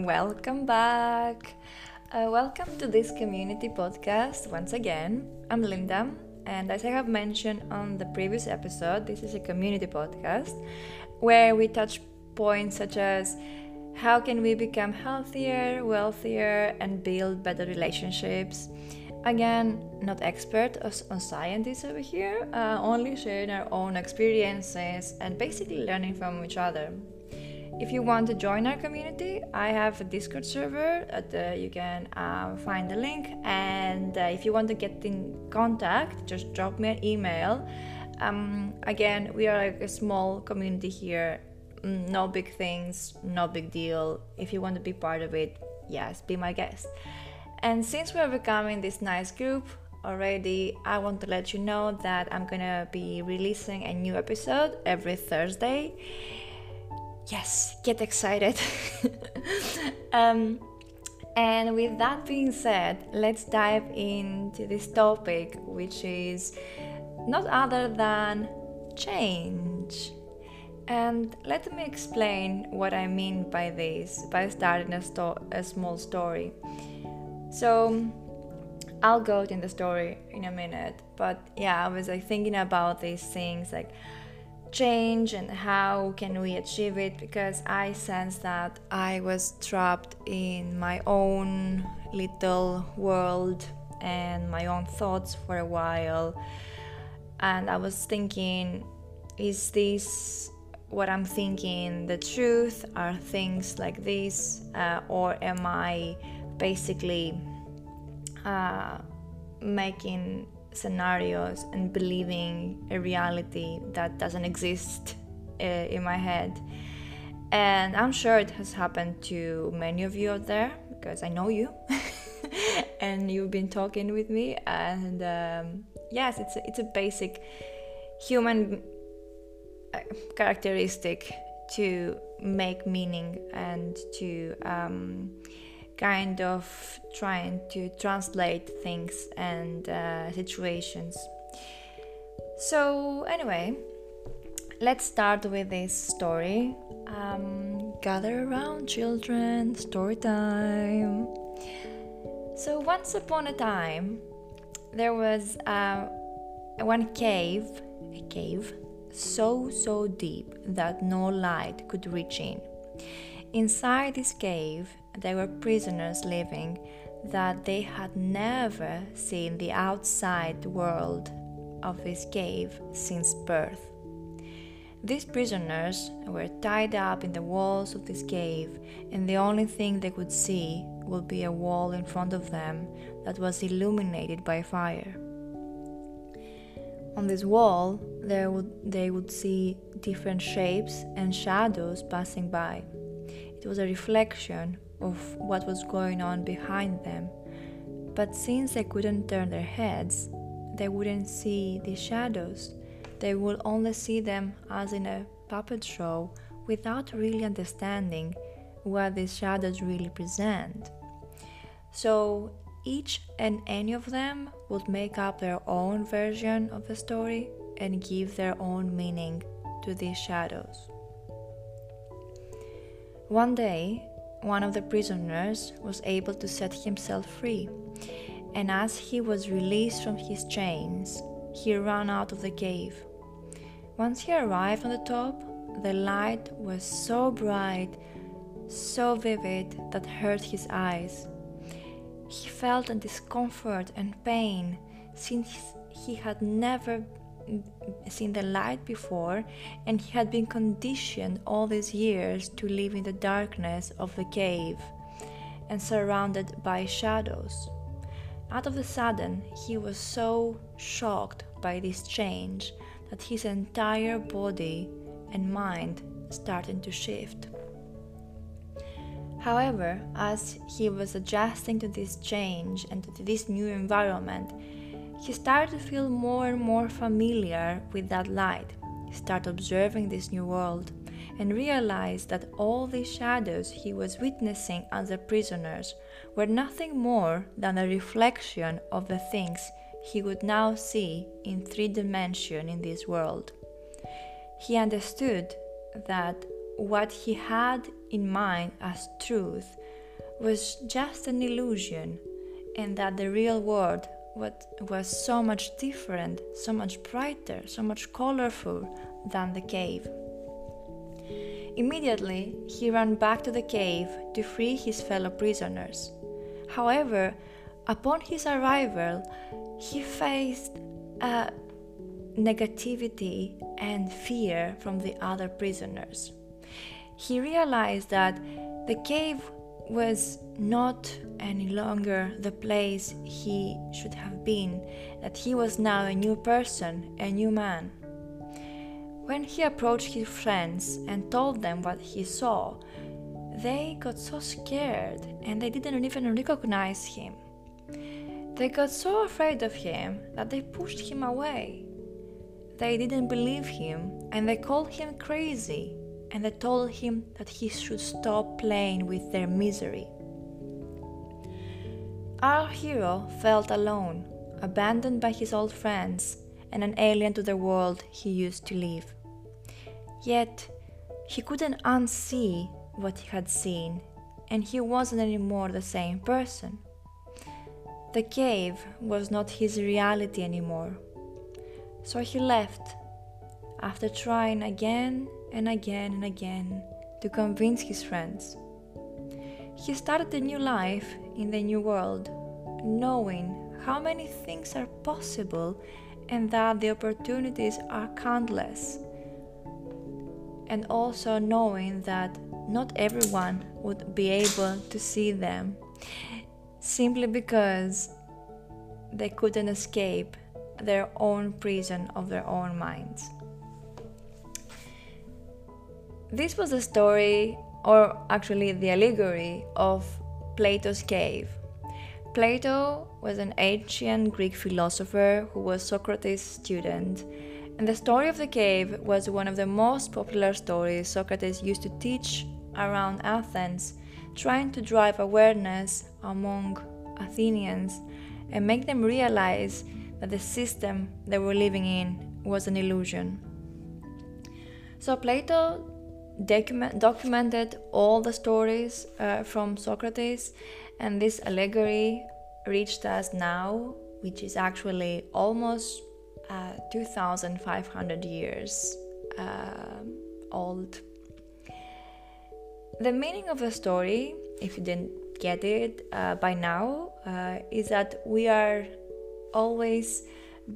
and welcome back! Welcome to this community podcast once again. I'm Linda, and as I have mentioned on the previous episode, this is a community podcast where we touch points such as how can we become healthier, wealthier, and build better relationships. Again, not expert on scientists over here, only sharing our own experiences and basically learning from each other. If you want to join our community, I have a Discord server. You can find the link. And if you want to get in contact, just drop me an email. Again, we are like a small community here. No big things, no big deal. If you want to be part of it, yes, be my guest. And since we're becoming this nice group already, I want to let you know that I'm gonna be releasing a new episode every Thursday. Yes, get excited. And with that being said, let's dive into this topic, which is not other than change. And let me explain what I mean by this by starting a small story. So I'll go in the story in a minute, but yeah, I was like thinking about these things like change and how can we achieve it, because I sensed that I was trapped in my own little world and my own thoughts for a while, and I was thinking, is this what I'm thinking the truth? Are things like this, or am I basically making scenarios and believing a reality that doesn't exist in my head? And I'm sure it has happened to many of you out there, because I know you and you've been talking with me. And yes, it's a basic human characteristic to make meaning and to kind of trying to translate things and situations. So anyway, let's start with this story. Gather around, children, story time. So once upon a time, there was one cave, a cave so deep that no light could reach in. Inside this cave, there were prisoners living that they had never seen the outside world of this cave since birth. These prisoners were tied up in the walls of this cave, and the only thing they could see would be a wall in front of them that was illuminated by fire. On this wall, they would see different shapes and shadows passing by. It was a reflection of what was going on behind them, but since they couldn't turn their heads, they wouldn't see the shadows. They would only see them as in a puppet show, without really understanding what these shadows really present. So each and any of them would make up their own version of the story and give their own meaning to these shadows. One day, one of the prisoners was able to set himself free, and as he was released from his chains, he ran out of the cave. Once he arrived on the top, the light was so bright, so vivid, that hurt his eyes. He felt a discomfort and pain, since he had never seen the light before, and he had been conditioned all these years to live in the darkness of the cave and surrounded by shadows. Out of the sudden, he was so shocked by this change that his entire body and mind started to shift. However, as he was adjusting to this change and to this new environment, he started to feel more and more familiar with that light. He started observing this new world and realized that all these shadows he was witnessing as the prisoners were nothing more than a reflection of the things he would now see in three dimensions in this world. He understood that what he had in mind as truth was just an illusion, and that the real world was so much different, so much brighter, so much colorful than the cave. Immediately, he ran back to the cave to free his fellow prisoners. However, upon his arrival, he faced negativity and fear from the other prisoners. He realized that the cave was not any longer the place he should have been, that he was now a new person, a new man. When he approached his friends and told them what he saw, they got so scared and they didn't even recognize him. They got so afraid of him that they pushed him away. They didn't believe him and they called him crazy, and they told him that he should stop playing with their misery. Our hero felt alone, abandoned by his old friends, and an alien to the world he used to live. Yet, he couldn't unsee what he had seen, and he wasn't anymore the same person. The cave was not his reality anymore. So he left, after trying again and again and again to convince his friends. He started a new life in the new world, knowing how many things are possible and that the opportunities are countless, and also knowing that not everyone would be able to see them, simply because they couldn't escape their own prison of their own minds. This was the story, or actually the allegory, of Plato's cave. Plato was an ancient Greek philosopher who was Socrates' student, and the story of the cave was one of the most popular stories Socrates used to teach around Athens, trying to drive awareness among Athenians and make them realize that the system they were living in was an illusion. So Plato documented all the stories from Socrates, and this allegory reached us now, which is actually almost 2,500 years old. The meaning of the story, if you didn't get it by now, is that we are always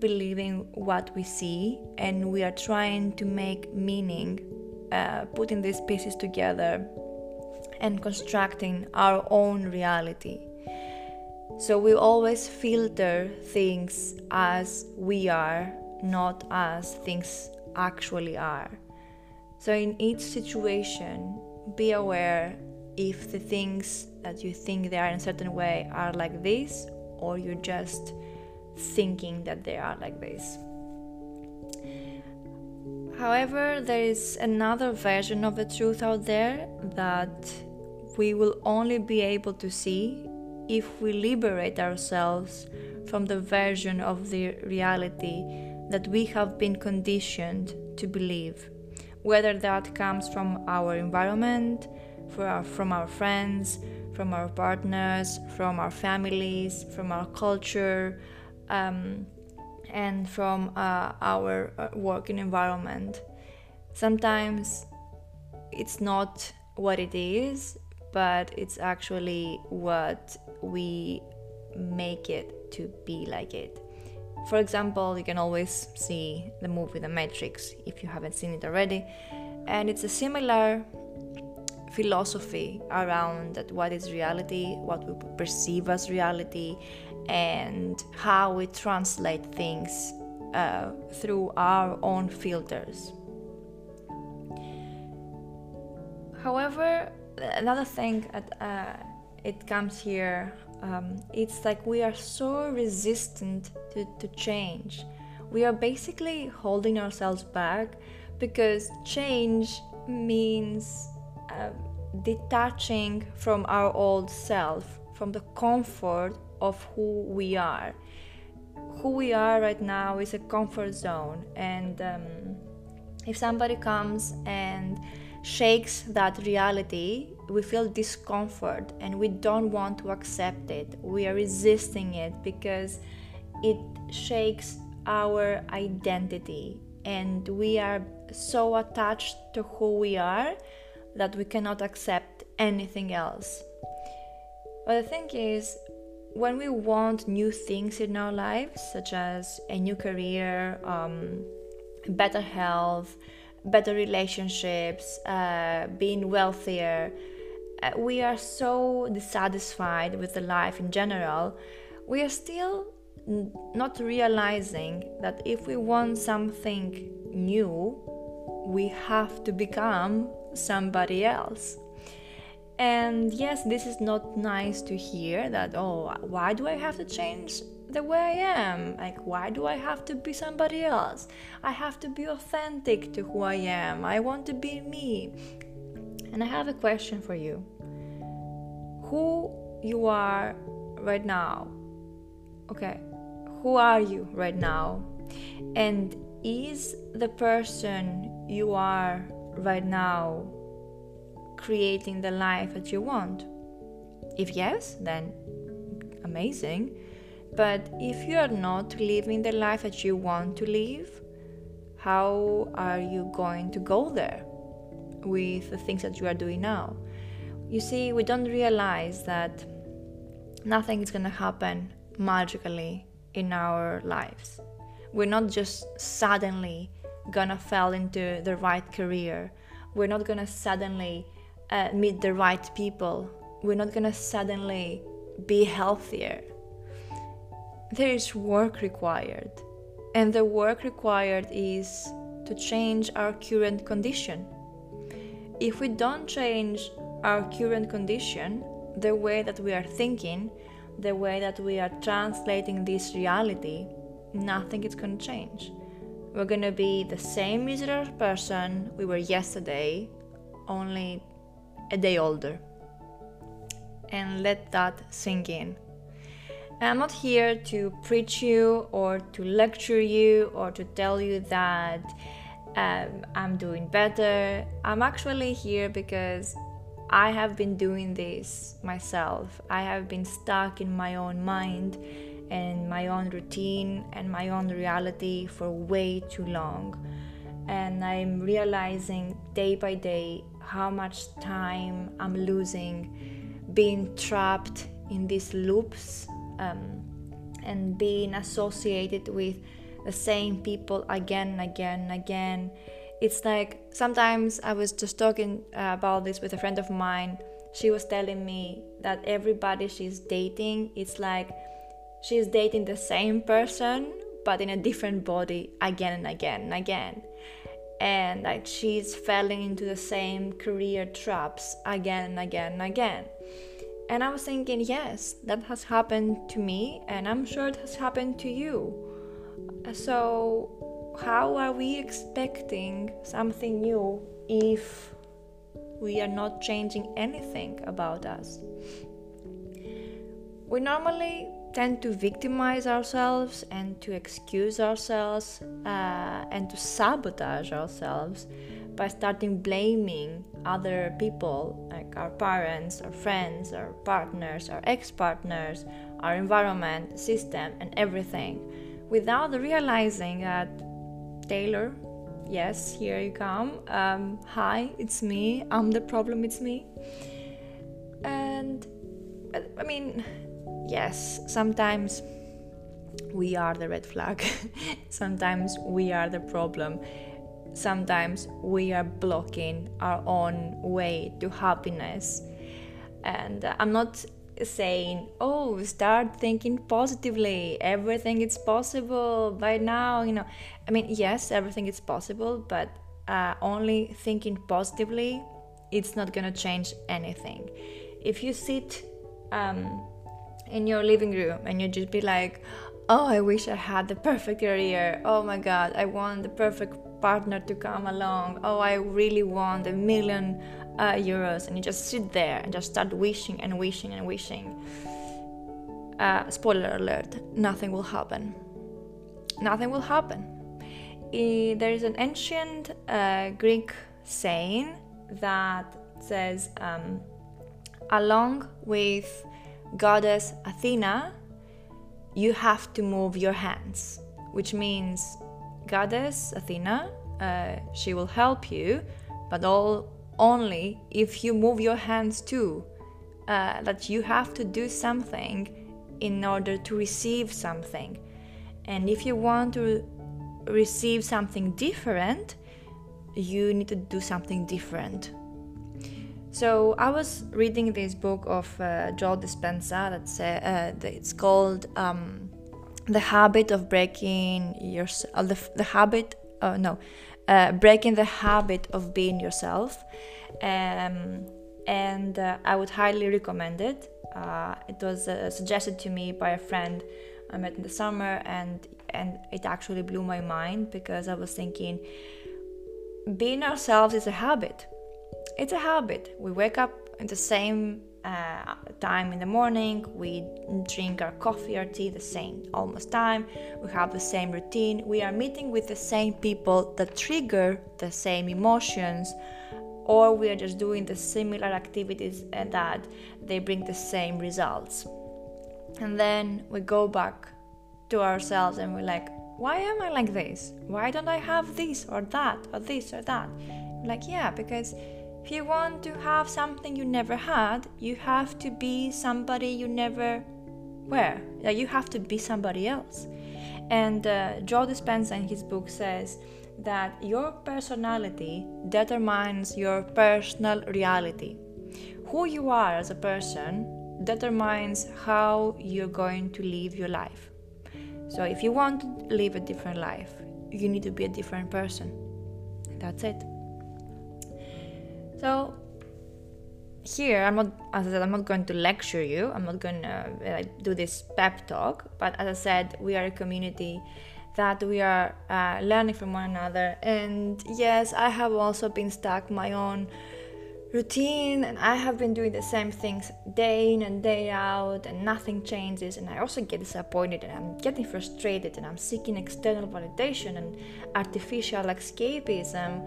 believing what we see, and we are trying to make meaning, putting these pieces together and constructing our own reality. So we always filter things as we are, not as things actually are. So in each situation, be aware if the things that you think they are in a certain way are like this, or you're just thinking that they are like this. However, there is another version of the truth out there that we will only be able to see if we liberate ourselves from the version of the reality that we have been conditioned to believe, whether that comes from our environment, from our friends, from our partners, from our families, from our culture, and from our working environment. Sometimes it's not what it is, but it's actually what we make it to be like it. For example, you can always see the movie The Matrix, if you haven't seen it already, and it's a similar philosophy around that what is reality, what we perceive as reality, and how we translate things through our own filters. However, another thing that it comes here, it's like we are so resistant to change. We are basically holding ourselves back because change means detaching from our old self, from the comfort of who we are. Who we are right now is a comfort zone, and if somebody comes and shakes that reality, we feel discomfort and we don't want to accept it. We are resisting it because it shakes our identity, and we are so attached to who we are that we cannot accept anything else. But the thing is, when we want new things in our lives, such as a new career, better health, better relationships, being wealthier, we are so dissatisfied with the life in general, we are still not realizing that if we want something new, we have to become somebody else. And yes, this is not nice to hear, that, oh, why do I have to change the way I am? Like, why do I have to be somebody else? I have to be authentic to who I am. I want to be me. And I have a question for you. Who you are right now? Okay, who are you right now? And is the person you are right now creating the life that you want? If yes, then amazing. But if you are not living the life that you want to live, how are you going to go there with the things that you are doing now? You see, we don't realize that nothing is going to happen magically in our lives. We're not just suddenly gonna fall into the right career. We're not gonna suddenly meet the right people. We're not gonna suddenly be healthier. There is work required, and the work required is to change our current condition. If we don't change our current condition, the way that we are thinking, the way that we are translating this reality, nothing is going to change. We're going to be the same miserable person we were yesterday, only a day older. And let that sink in. I'm not here to preach you or to lecture you or to tell you that I'm doing better. I'm actually here because I have been doing this myself. I have been stuck in my own mind and my own routine and my own reality for way too long. And I'm realizing day by day how much time I'm losing being trapped in these loops, and being associated with the same people again and again and again. It's like, sometimes I was just talking about this with a friend of mine. She was telling me that everybody she's dating, it's like she's dating the same person but in a different body again and again and again. And like she's falling into the same career traps again and again and again. And I was thinking, yes, that has happened to me, and I'm sure it has happened to you. So how are we expecting something new if we are not changing anything about us? We normally tend to victimize ourselves and to excuse ourselves and to sabotage ourselves by starting blaming other people, like our parents, our friends, our partners, our ex-partners, our environment, system, and everything, without realizing that, Taylor, yes, here you come. Hi, it's me. I'm the problem, it's me. And I mean, yes, sometimes we are the red flag. Sometimes we are the problem. Sometimes we are blocking our own way to happiness. And I'm not saying, oh, start thinking positively, everything is possible by now, you know. I mean, yes, everything is possible, but only thinking positively, it's not gonna change anything. If you sit in your living room and you just be like, oh, I wish I had the perfect career, oh my god, I want the perfect partner to come along, oh, I really want €1,000,000, and you just sit there and just start wishing and wishing and wishing, spoiler alert, nothing will happen. There is an ancient Greek saying that says along with Goddess Athena, you have to move your hands, which means Goddess Athena, she will help you, but only if you move your hands too, that you have to do something in order to receive something. And if you want to receive something different, you need to do something different. So I was reading this book of Joe Dispenza that's called Breaking the Habit of Being Yourself, and I would highly recommend it. It was suggested to me by a friend I met in the summer, and it actually blew my mind, because I was thinking, being ourselves is a habit. It's a habit. We wake up at the same time in the morning, we drink our coffee or tea the same almost time, we have the same routine, we are meeting with the same people that trigger the same emotions, or we are just doing the similar activities and that they bring the same results. And then we go back to ourselves and we're like, why am I like this? Why don't I have this or that or this or that? Like, yeah, because if you want to have something you never had, you have to be somebody you never were. Like, you have to be somebody else. And Joe Dispenza in his book says that your personality determines your personal reality. Who you are as a person determines how you're going to live your life. So if you want to live a different life, you need to be a different person. That's it. So here, as I said, I'm not going to lecture you. I'm not going to do this pep talk. But as I said, we are a community that we are learning from one another. And yes, I have also been stuck in my own routine, and I have been doing the same things day in and day out, and nothing changes, and I also get disappointed, and I'm getting frustrated, and I'm seeking external validation and artificial escapism,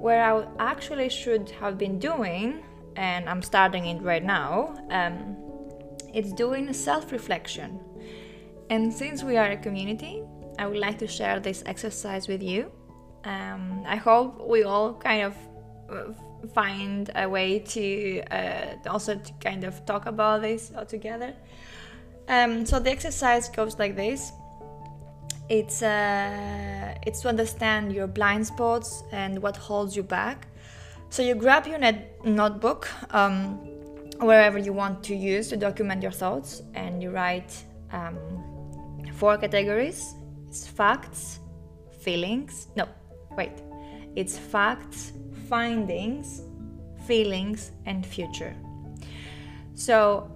where I actually should have been doing, and I'm starting it right now, it's doing self-reflection. And since we are a community, I would like to share this exercise with you. I hope we all kind of find a way to also to kind of talk about this all together. So the exercise goes like this. It's to understand your blind spots and what holds you back. So you grab your notebook, wherever you want to use to document your thoughts, and you write 4 categories. It's facts, feelings. No, wait. It's facts, findings, feelings, and future. So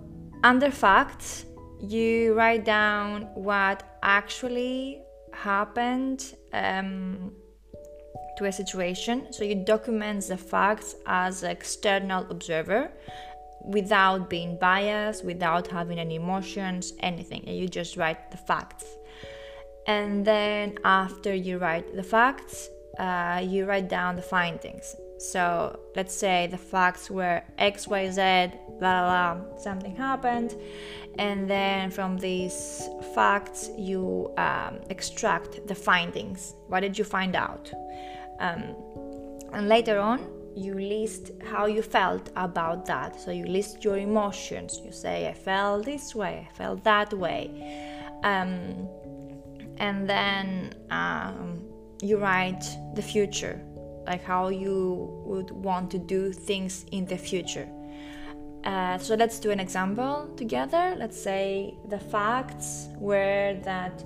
under facts, you write down what actually happened to a situation. So you document the facts as an external observer, without being biased, without having any emotions, anything. And you just write the facts. And then after you write the facts, you write down the findings. So let's say the facts were X, Y, Z, blah, blah, blah, something happened. And then from these facts, you extract the findings. What did you find out? And later on, you list how you felt about that. So you list your emotions. You say, I felt this way, I felt that way. And then you write the future, like how you would want to do things in the future. So let's do an example together. Let's say the facts were that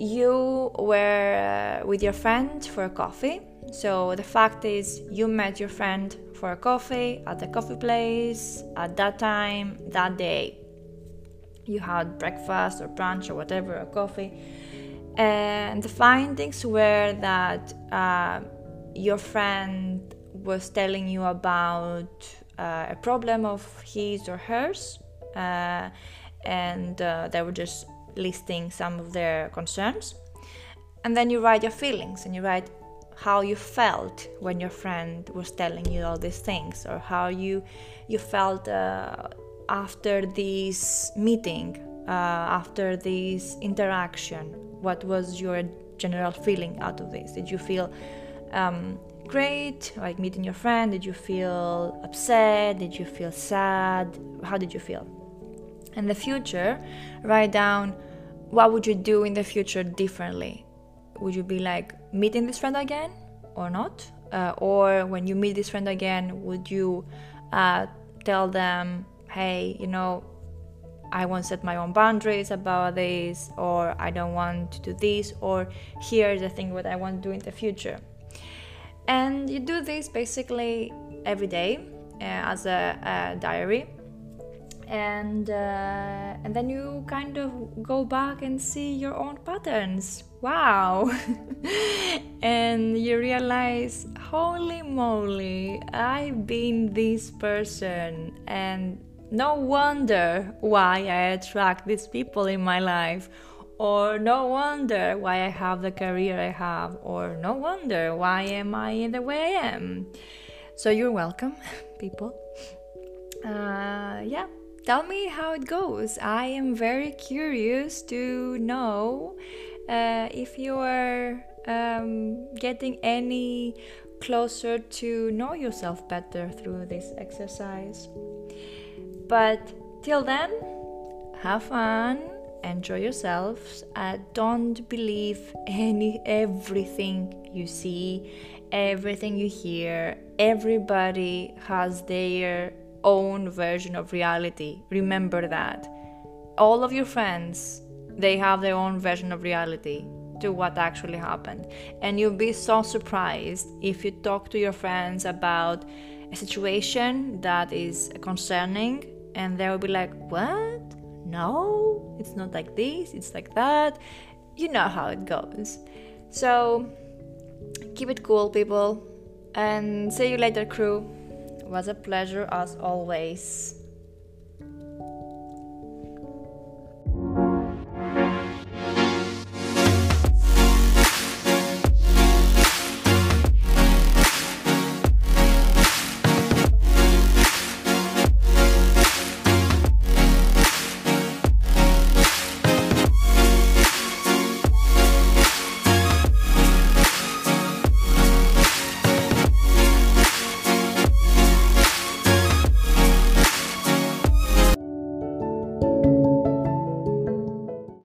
you were with your friend for a coffee. So the fact is you met your friend for a coffee at the coffee place at that time, that day. You had breakfast or brunch or whatever, or coffee. And the findings were that your friend was telling you about a problem of his or hers, and they were just listing some of their concerns. And then you write your feelings, and you write how you felt when your friend was telling you all these things, or how you felt after this meeting, after this interaction. What was your general feeling out of this? Did you feel great, like meeting your friend? Did you feel upset? Did you feel sad? How did you feel? In the future, write down, what would you do in the future differently? Would you be like meeting this friend again or not? Or when you meet this friend again, would you tell them, hey, you know, I won't set my own boundaries about this, or I don't want to do this, or here's the thing what I want to do in the future. And you do this basically every day as a diary. And then you kind of go back and see your own patterns. Wow! And you realize, holy moly, I've been this person, and no wonder why I attract these people in my life, or no wonder why I have the career I have, or no wonder why am I in the way I am. So you're welcome, people. Yeah. Tell me how it goes. I am very curious to know if you are getting any closer to know yourself better through this exercise. But till then, have fun, enjoy yourselves. Don't believe everything you see, everything you hear. Everybody has their own version of reality. Remember that. All of your friends, they have their own version of reality to what actually happened. And you'll be so surprised if you talk to your friends about a situation that is concerning, and they'll be like, what? No, it's not like this, it's like that. You know how it goes. So keep it cool, people, and see you later, crew. It was a pleasure as always.